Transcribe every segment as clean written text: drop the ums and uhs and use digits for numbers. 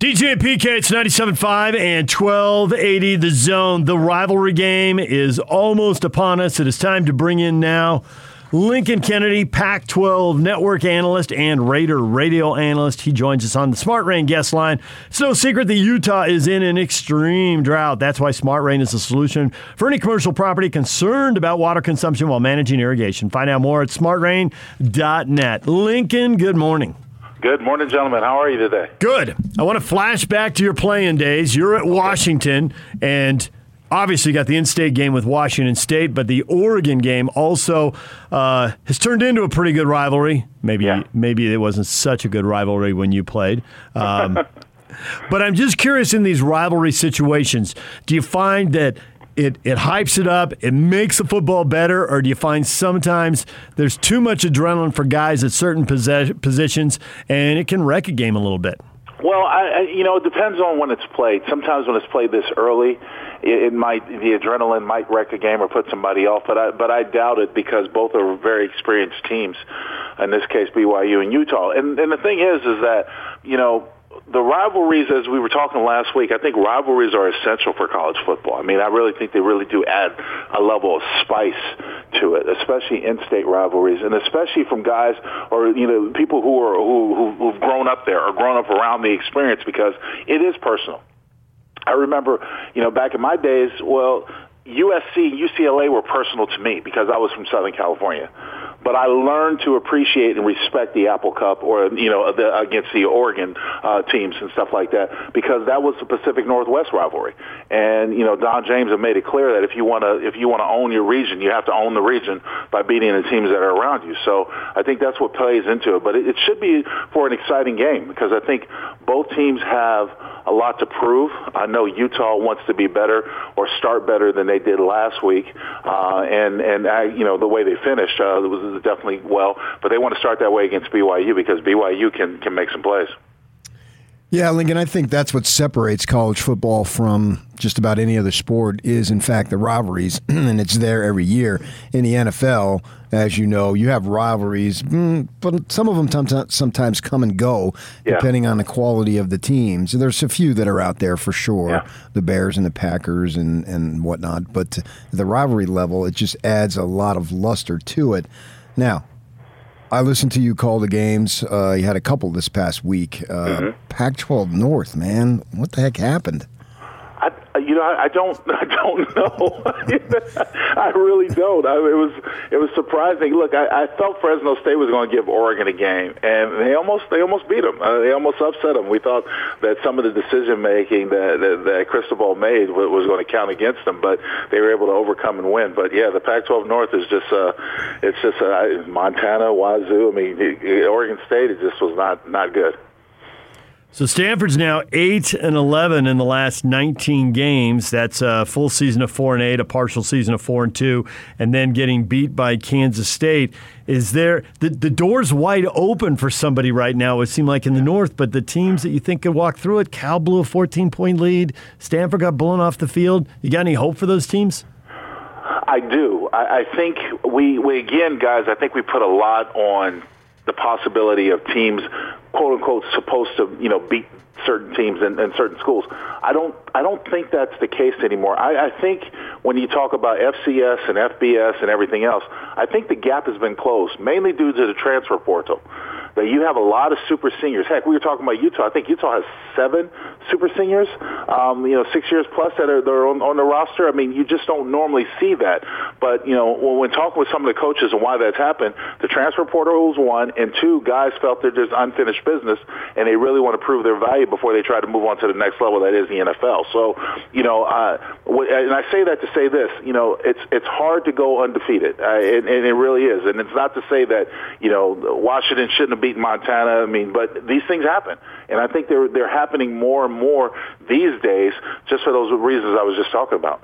DJ and PK, it's 97.5 and 1280 The Zone. The rivalry game is almost upon us. It is time to bring in now Lincoln Kennedy, PAC-12 network analyst and Raider radio analyst. He joins us on the Smart Rain guest line. It's no secret that Utah is in an extreme drought. That's why Smart Rain is the solution for any commercial property concerned about water consumption while managing irrigation. Find out more at smartrain.net. Lincoln, good morning. Good morning, gentlemen. How are you today? Good. I want to flash back to your playing days. You're at Washington, and obviously got the in-state game with Washington State, but the Oregon game also has turned into a pretty good rivalry. Maybe it wasn't such a good rivalry when you played. But I'm just curious, in these rivalry situations, do you find that it hypes it up, it makes the football better, or do you find sometimes there's too much adrenaline for guys at certain positions, and it can wreck a game a little bit? Well, it depends on when it's played. Sometimes when it's played this early, the adrenaline might wreck a game or put somebody off, but I doubt it, because both are very experienced teams. In this case, BYU and Utah. And the thing is that, the rivalries, as we were talking last week, I think rivalries are essential for college football. I mean, I really think they really do add a level of spice to it, especially in-state rivalries, and especially from guys or people who've grown up there or grown up around the experience, because it is personal. I remember, back in my days, USC and UCLA were personal to me because I was from Southern California. But I learned to appreciate and respect the Apple Cup or, against the Oregon teams and stuff like that, because that was the Pacific Northwest rivalry. And, Don James have made it clear that if you want to own your region, you have to own the region by beating the teams that are around you. So I think that's what plays into it. But it should be for an exciting game, because I think both teams have a lot to prove. I know Utah wants to be better or start better than they did last week. And the way they finished, it was definitely well, but they want to start that way against BYU, because BYU can make some plays. Yeah, Lincoln, I think that's what separates college football from just about any other sport is, in fact, the rivalries, and it's there every year. In the NFL, as you know, you have rivalries, but some of them sometimes come and go, depending on the quality of the teams. There's a few that are out there for sure, the Bears and the Packers and whatnot, but the rivalry level, it just adds a lot of luster to it. Now, I listened to you call the games. You had a couple this past week. Pac-12 North, man, what the heck happened? I don't know. I really don't. It was surprising. Look, I felt Fresno State was going to give Oregon a game, and they almost beat them. They almost upset them. We thought that some of the decision making that Cristobal made was going to count against them, but they were able to overcome and win. But yeah, the Pac-12 North is just Montana, Wazoo. I mean, Oregon State. It just was not good. So Stanford's now 8-11 in the last 19 games. That's a full season of 4-8, a partial season of 4-2, and then getting beat by Kansas State. Is there the door's wide open for somebody right now? It would seem like in the North, but the teams that you think could walk through it, Cal blew a 14-point lead. Stanford got blown off the field. You got any hope for those teams? I do. I think we again, guys. I think we put a lot on the possibility of teams, quote unquote, supposed to beat certain teams and certain schools. I don't think that's the case anymore. I think when you talk about FCS and FBS and everything else, I think the gap has been closed, mainly due to the transfer portal. That you have a lot of super seniors. Heck, we were talking about Utah. I think Utah has 7 super seniors, 6 years plus that are on the roster. I mean, you just don't normally see that. But, when talking with some of the coaches and why that's happened, the transfer portal was one, and two, guys felt that there's unfinished business, and they really want to prove their value before they try to move on to the next level, that is the NFL. So, and I say that to say this, it's hard to go undefeated, and it really is. And it's not to say that, Washington shouldn't have beat Montana, but these things happen, and I think they're happening more and more these days, just for those reasons I was just talking about.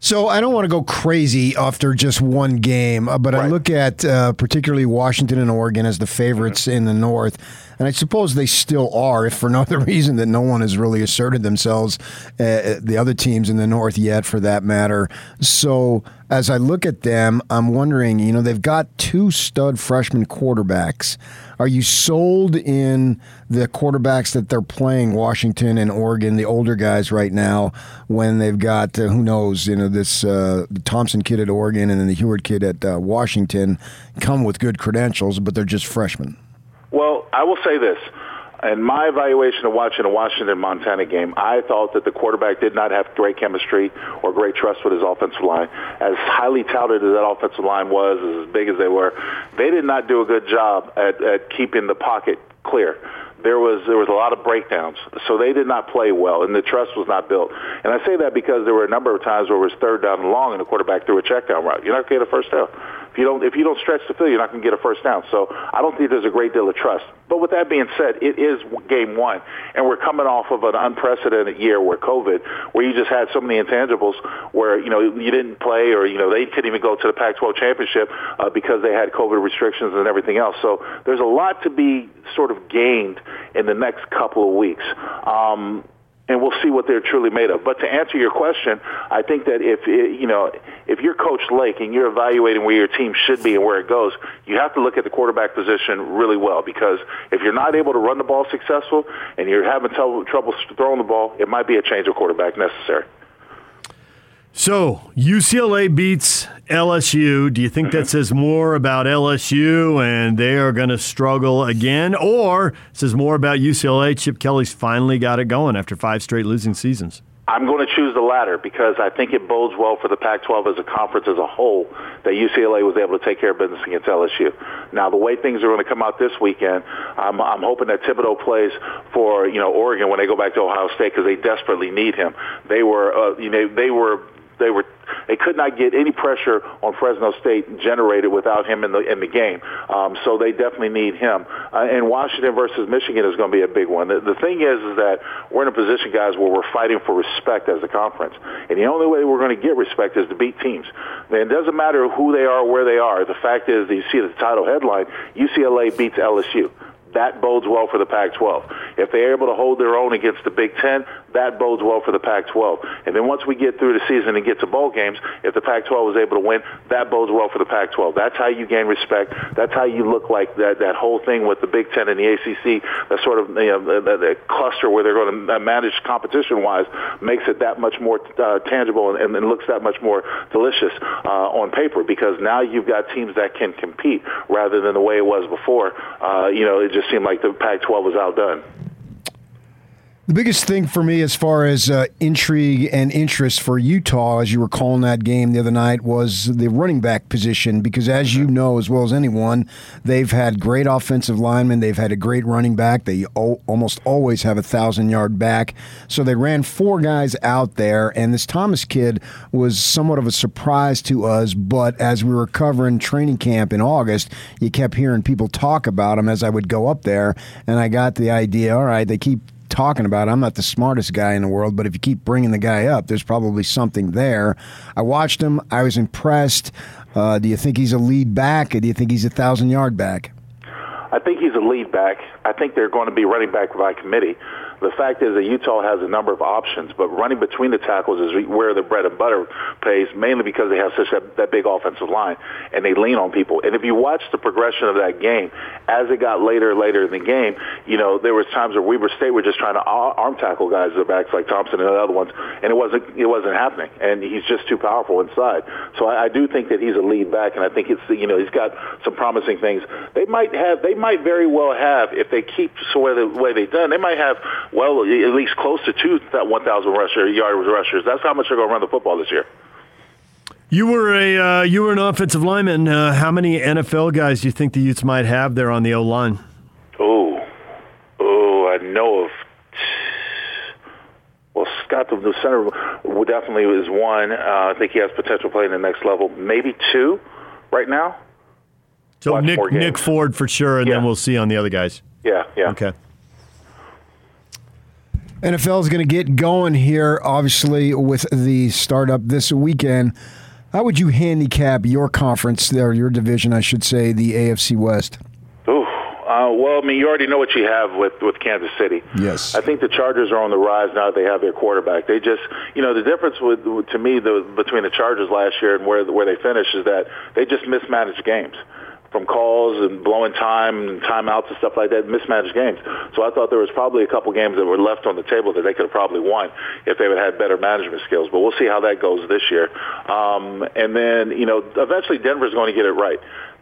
So I don't want to go crazy after just one game, but right. I look at particularly Washington and Oregon as the favorites in the North, and I suppose they still are, if for no other reason that no one has really asserted themselves, the other teams in the North yet, for that matter. So as I look at them, I'm wondering, they've got two stud freshman quarterbacks. Are you sold in the quarterbacks that they're playing, Washington and Oregon, the older guys right now, when they've got, who knows, you know, this the Thompson kid at Oregon and then the Huard kid at Washington come with good credentials, but they're just freshmen? Well, I will say this. In my evaluation of watching a Washington-Montana game, I thought that the quarterback did not have great chemistry or great trust with his offensive line. As highly touted as that offensive line was, as big as they were, they did not do a good job at keeping the pocket clear. There was a lot of breakdowns, so they did not play well, and the trust was not built. And I say that because there were a number of times where it was third down and long, and the quarterback threw a check down route. You're not going to get a first down. If you don't stretch the field, you're not going to get a first down. So I don't think there's a great deal of trust. But with that being said, it is game one, and we're coming off of an unprecedented year where COVID, where you just had so many intangibles where, you know, you didn't play or, you know, they couldn't even go to the Pac-12 championship because they had COVID restrictions and everything else. So there's a lot to be sort of gained in the next couple of weeks. And we'll see what they're truly made of. But to answer your question, I think that if you're Coach Lake and you're evaluating where your team should be and where it goes, you have to look at the quarterback position really well, because if you're not able to run the ball successful and you're having trouble throwing the ball, it might be a change of quarterback necessary. So UCLA beats LSU. Do you think that says more about LSU and they are going to struggle again, or says more about UCLA? Chip Kelly's finally got it going after 5 straight losing seasons. I'm going to choose the latter because I think it bodes well for the Pac-12 as a conference as a whole that UCLA was able to take care of business against LSU. Now, the way things are going to come out this weekend, I'm hoping that Thibodeau plays for, you know, Oregon when they go back to Ohio State, because they desperately need him. They could not get any pressure on Fresno State generated without him in the game. So they definitely need him. And Washington versus Michigan is going to be a big one. The thing is that we're in a position, guys, where we're fighting for respect as a conference. And the only way we're going to get respect is to beat teams. And it doesn't matter who they are or where they are. The fact is that you see the title headline, UCLA beats LSU. That bodes well for the Pac-12. If they're able to hold their own against the Big Ten, that bodes well for the Pac-12. And then once we get through the season and get to bowl games, if the Pac-12 is able to win, that bodes well for the Pac-12. That's how you gain respect. That's how you look like that whole thing with the Big Ten and the ACC, that sort of, you know, the cluster where they're going to manage competition-wise, makes it that much more tangible and looks that much more delicious on paper, because now you've got teams that can compete rather than the way it was before. It just seemed like the Pac-12 was outdone. The biggest thing for me as far as intrigue and interest for Utah, as you were calling that game the other night, was the running back position, because as you know as well as anyone, they've had great offensive linemen, they've had a great running back, they almost always have a 1,000-yard back, so they ran 4 guys out there, and this Thomas kid was somewhat of a surprise to us, but as we were covering training camp in August, you kept hearing people talk about him as I would go up there, and I got the idea, all right, they keep talking about it. I'm not the smartest guy in the world, but if you keep bringing the guy up, there's probably something there. I watched him. I was impressed. Do you think he's a lead back, or do you think he's a 1,000-yard back? I think he's a lead back. I think they're going to be running back by committee. The fact is that Utah has a number of options, but running between the tackles is where the bread and butter pays, mainly because they have such that big offensive line, and they lean on people. And if you watch the progression of that game, as it got later in the game, you know, there was times where Weber State were just trying to arm tackle guys in the backs like Thompson and other ones, and it wasn't happening. And he's just too powerful inside. So I do think that he's a lead back, and I think it's, you know, he's got some promising things. They might very well have, if they keep the way they've done, they might have, well, at least close to 1,000-yard rushers. That's how much they're going to run the football this year. You were an offensive lineman. How many NFL guys do you think the Utes might have there on the O-line? Oh, I know of. Well, Scott, the center, definitely is one. I think he has potential playing the next level. Maybe 2 right now. So Nick Ford for sure, and then we'll see on the other guys. Yeah. Okay. NFL is going to get going here, obviously, with the startup this weekend. How would you handicap your conference there, your division, I should say, the AFC West? Well, I mean, you already know what you have with Kansas City. Yes. I think the Chargers are on the rise now that they have their quarterback. They just, you know, the difference between the Chargers last year and where they finished is that they just mismanaged games. from calls and blowing time and timeouts and stuff like that, mismanaged games. So I thought there was probably a couple games that were left on the table that they could have probably won if they would have had better management skills. But we'll see how that goes this year. And then, you know, eventually Denver's going to get it right.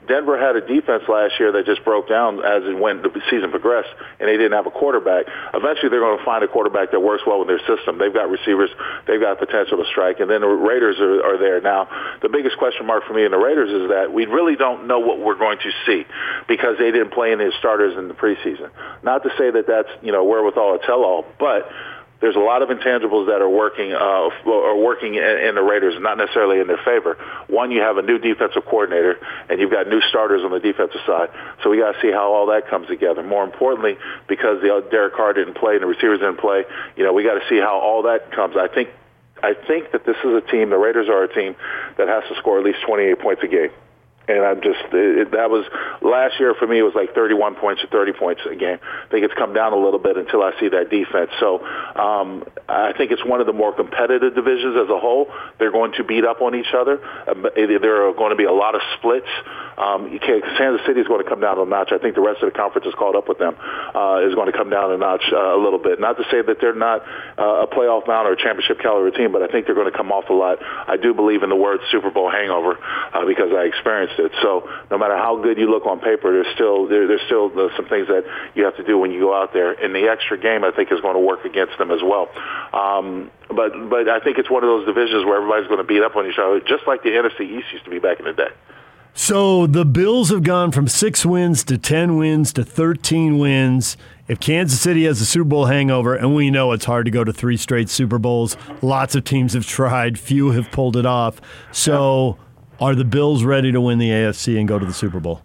Denver had a defense last year that just broke down as it went, the season progressed, and they didn't have a quarterback. Eventually, they're going to find a quarterback that works well with their system. They've got receivers. They've got potential to strike. And then the Raiders are there. Now, the biggest question mark for me in the Raiders is that we really don't know what we're going to see because they didn't play any starters in the preseason. Not to say that that's, you know, wherewithal or tell-all, but there's a lot of intangibles that are working in the Raiders, not necessarily in their favor. One, you have a new defensive coordinator, and you've got new starters on the defensive side. So we got to see how all that comes together. More importantly, because Derek Carr didn't play and the receivers didn't play, you know, we got to see how all that comes. I think that this is a team. The Raiders are a team that has to score at least 28 points a game. And I'm just, that was, last year for me it was like 31 points or 30 points a game. I think it's come down a little bit until I see that defense. So I think it's one of the more competitive divisions as a whole. They're going to beat up on each other. There are going to be a lot of splits. Kansas City is going to come down a notch. I think the rest of the conference is caught up with them, is going to come down a notch a little bit. Not to say that they're not a playoff bound or a championship caliber team, but I think they're going to come off a lot. I do believe in the word Super Bowl hangover because I experienced it. So no matter how good you look on paper, there's still some things that you have to do when you go out there. And the extra game, I think, is going to work against them as well. But I think it's one of those divisions where everybody's going to beat up on each other, just like the NFC East used to be back in the day. So the Bills have gone from 6 wins to 10 wins to 13 wins. If Kansas City has a Super Bowl hangover, and we know it's hard to go to 3 straight Super Bowls, lots of teams have tried, few have pulled it off. So are the Bills ready to win the AFC and go to the Super Bowl?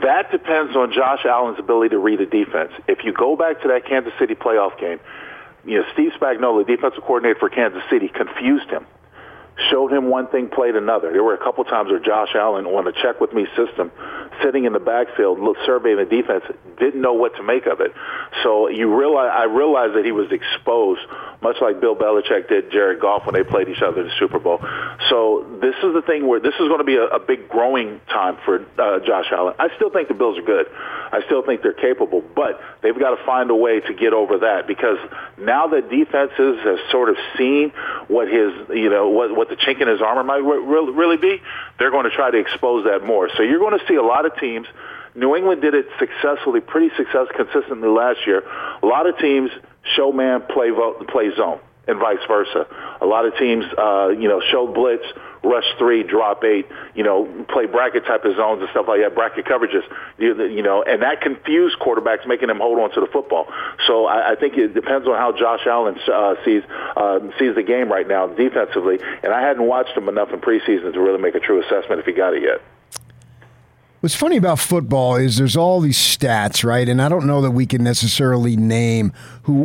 That depends on Josh Allen's ability to read a defense. If you go back to that Kansas City playoff game, you know, Steve Spagnuolo, defensive coordinator for Kansas City, confused him. Showed him one thing, played another. There were a couple times where Josh Allen, on a check-with-me system, sitting in the backfield, surveying the defense, didn't know what to make of it. So I realized that he was exposed, much like Bill Belichick did Jared Goff when they played each other in the Super Bowl. So this is the thing where this is going to be a big growing time for Josh Allen. I still think the Bills are good. I still think they're capable, but they've got to find a way to get over that because now that defenses have sort of seen what his, you know, what the chink in his armor might really be, they're going to try to expose that more. So you're going to see a lot of teams. New England did it successfully, pretty successfully, consistently last year. A lot of teams show man, play zone, and vice versa. A lot of teams, you know, show blitz, rush 3, drop 8, you know, play bracket type of zones and stuff like that, bracket coverages, you know, and that confused quarterbacks, making them hold on to the football. So I think it depends on how Josh Allen sees the game right now defensively, and I hadn't watched him enough in preseason to really make a true assessment if he got it yet. What's funny about football is there's all these stats, right? And I don't know that we can necessarily name who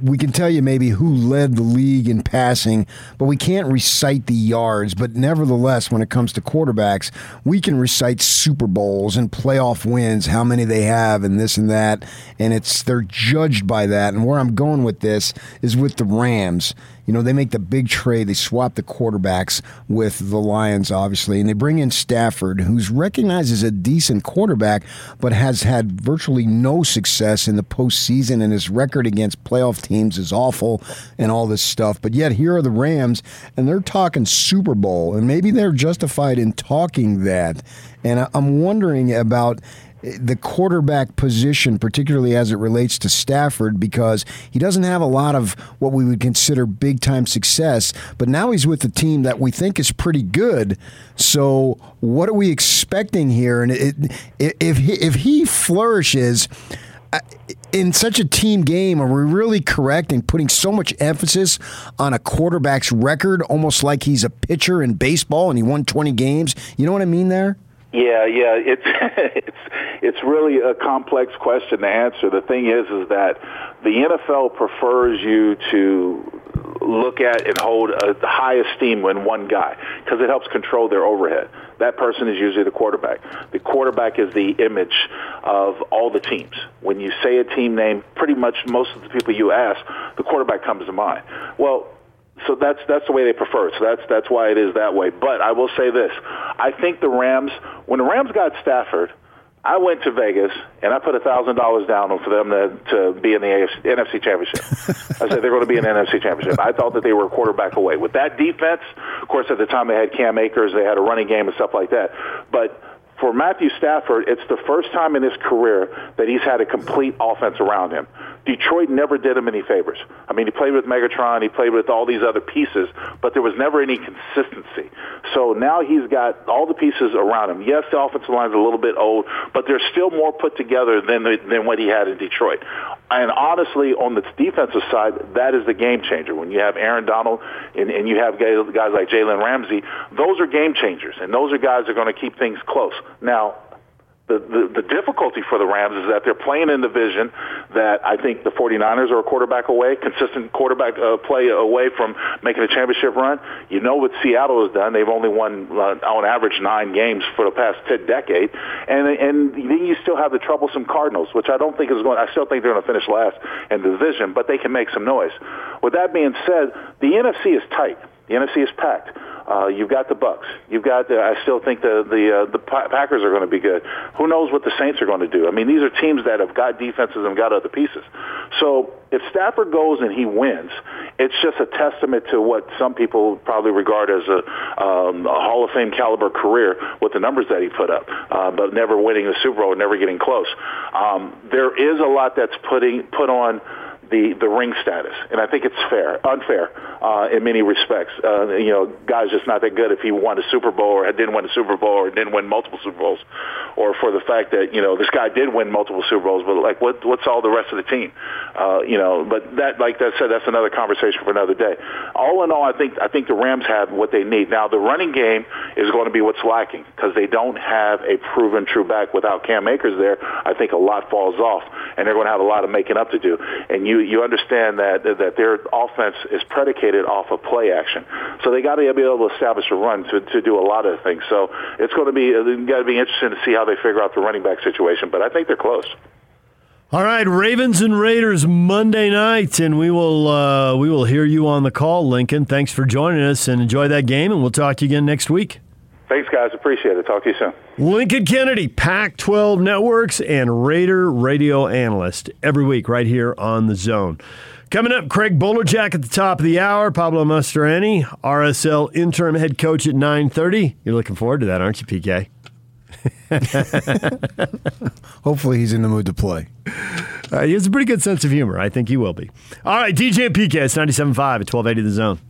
we can tell you maybe who led the league in passing, but we can't recite the yards. But nevertheless, when it comes to quarterbacks, we can recite Super Bowls and playoff wins, how many they have and this and that. And they're judged by that. And where I'm going with this is with the Rams. You know, they make the big trade. They swap the quarterbacks with the Lions, obviously, and they bring in Stafford, who's recognized as a decent quarterback, but has had virtually no success in the postseason, and his record against playoff teams is awful and all this stuff. But yet here are the Rams, and they're talking Super Bowl, and maybe they're justified in talking that. And I'm wondering about the quarterback position, particularly as it relates to Stafford, because he doesn't have a lot of what we would consider big-time success, but now he's with a team that we think is pretty good. So what are we expecting here? And if he flourishes in such a team game, are we really correct in putting so much emphasis on a quarterback's record, almost like he's a pitcher in baseball and he won 20 games? You know what I mean there? Yeah, it's really a complex question to answer. The thing is that the NFL prefers you to look at and hold a high esteem in one guy because it helps control their overhead. That person is usually the quarterback. The quarterback is the image of all the teams. When you say a team name, pretty much most of the people you ask, the quarterback comes to mind. Well, so that's the way they prefer it. So that's why it is that way. But I will say this. I think the Rams, when the Rams got Stafford, I went to Vegas, and I put $1,000 down for them to be in the NFC Championship. I said they're going to be in the NFC Championship. I thought that they were a quarterback away. With that defense, of course, at the time they had Cam Akers, they had a running game and stuff like that. But for Matthew Stafford, it's the first time in his career that he's had a complete offense around him. Detroit never did him any favors. I mean, he played with Megatron, he played with all these other pieces, but there was never any consistency. So now he's got all the pieces around him. Yes, the offensive line's a little bit old, but they're still more put together than what he had in Detroit. And honestly, on the defensive side, that is the game changer. When you have Aaron Donald and you have guys like Jalen Ramsey, those are game changers, and those are guys that are going to keep things close. Now, the difficulty for the Rams is that they're playing in a division that I think the 49ers are a quarterback away, consistent quarterback play away from making a championship run. You know what Seattle has done. They've only won, on average, 9 games for the past 10 decades. And then you still have the troublesome Cardinals, which I don't think is going – I still think they're going to finish last in the division, but they can make some noise. With that being said, the NFC is tight. The NFC is packed. You've got the Bucks. You've got I still think the Packers are going to be good. Who knows what the Saints are going to do? I mean, these are teams that have got defenses and got other pieces. So if Stafford goes and he wins, it's just a testament to what some people probably regard as a Hall of Fame caliber career with the numbers that he put up, but never winning the Super Bowl, never getting close. There is a lot that's put on the ring status, and I think it's unfair in many respects. Guys just not that good if he won a Super Bowl or didn't win a Super Bowl or didn't win multiple Super Bowls, or for the fact that this guy did win multiple Super Bowls, but like what's all the rest of the team? But that, like I said, that's another conversation for another day. All in all, I think the Rams have what they need. Now the running game is going to be what's lacking because they don't have a proven true back. Without Cam Akers there, I think a lot falls off, and they're going to have a lot of making up to do. And you understand that their offense is predicated off of play action, so they got to be able to establish a run to do a lot of things. So it's going to be interesting to see how they figure out the running back situation. But I think they're close. All right, Ravens and Raiders Monday night, and we will hear you on the call, Lincoln. Thanks for joining us, and enjoy that game. And we'll talk to you again next week. Thanks, guys. Appreciate it. Talk to you soon. Lincoln Kennedy, Pac-12 Networks and Raider radio analyst every week right here on The Zone. Coming up, Craig Bowlerjack at the top of the hour, Pablo Mastroianni, RSL interim head coach at 9:30. You're looking forward to that, aren't you, PK? Hopefully he's in the mood to play. He has a pretty good sense of humor. I think he will be. All right, DJ and PK, it's 97.5 at 1280 The Zone.